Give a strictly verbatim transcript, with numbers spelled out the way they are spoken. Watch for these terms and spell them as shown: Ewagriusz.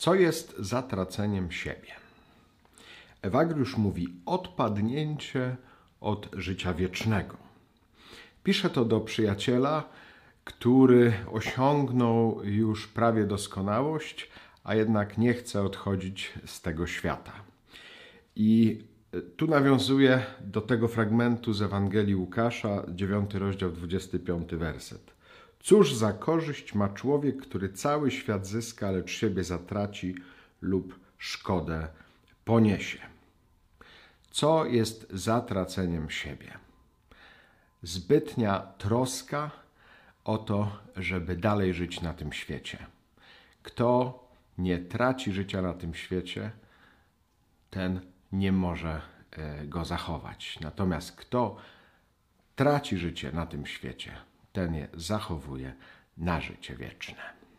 Co jest zatraceniem siebie? Ewagriusz mówi: odpadnięcie od życia wiecznego. Pisze to do przyjaciela, który osiągnął już prawie doskonałość, a jednak nie chce odchodzić z tego świata. I tu nawiązuje do tego fragmentu z Ewangelii Łukasza, dziewiąty rozdział, dwudziesty piąty werset. Cóż za korzyść ma człowiek, który cały świat zyska, lecz siebie zatraci lub szkodę poniesie? Co jest zatraceniem siebie? Zbytnia troska o to, żeby dalej żyć na tym świecie. Kto nie traci życia na tym świecie, ten nie może go zachować. Natomiast kto traci życie na tym świecie, ten je zachowuje na życie wieczne.